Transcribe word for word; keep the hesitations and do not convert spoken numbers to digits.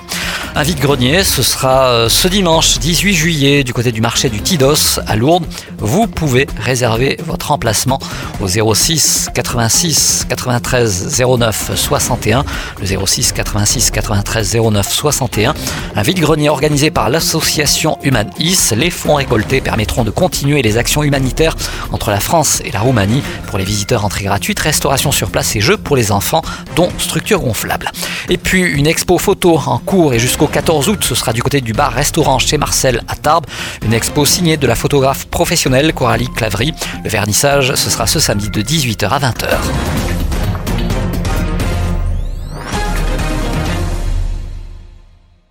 Un vide-grenier, ce sera ce dimanche dix-huit juillet du côté du marché du Tidos à Lourdes. Vous pouvez réserver votre emplacement au zéro six quatre-vingt-six quatre-vingt-treize zéro neuf soixante et un, le zéro six quatre-vingt-six quatre-vingt-treize zéro neuf soixante et un. Un vide-grenier organisé par l'association Humanis. Les fonds récoltés permettront de continuer les actions humanitaires entre la France et la Roumanie pour les visiteurs, entrée gratuite, restauration sur place et jeux pour les enfants, dont structure gonflable. Et puis une expo photo en cours et jusqu'au Au quatorze août, ce sera du côté du bar-restaurant chez Marcel à Tarbes, une expo signée de la photographe professionnelle Coralie Claverie. Le vernissage, ce sera ce samedi de dix-huit heures à vingt heures.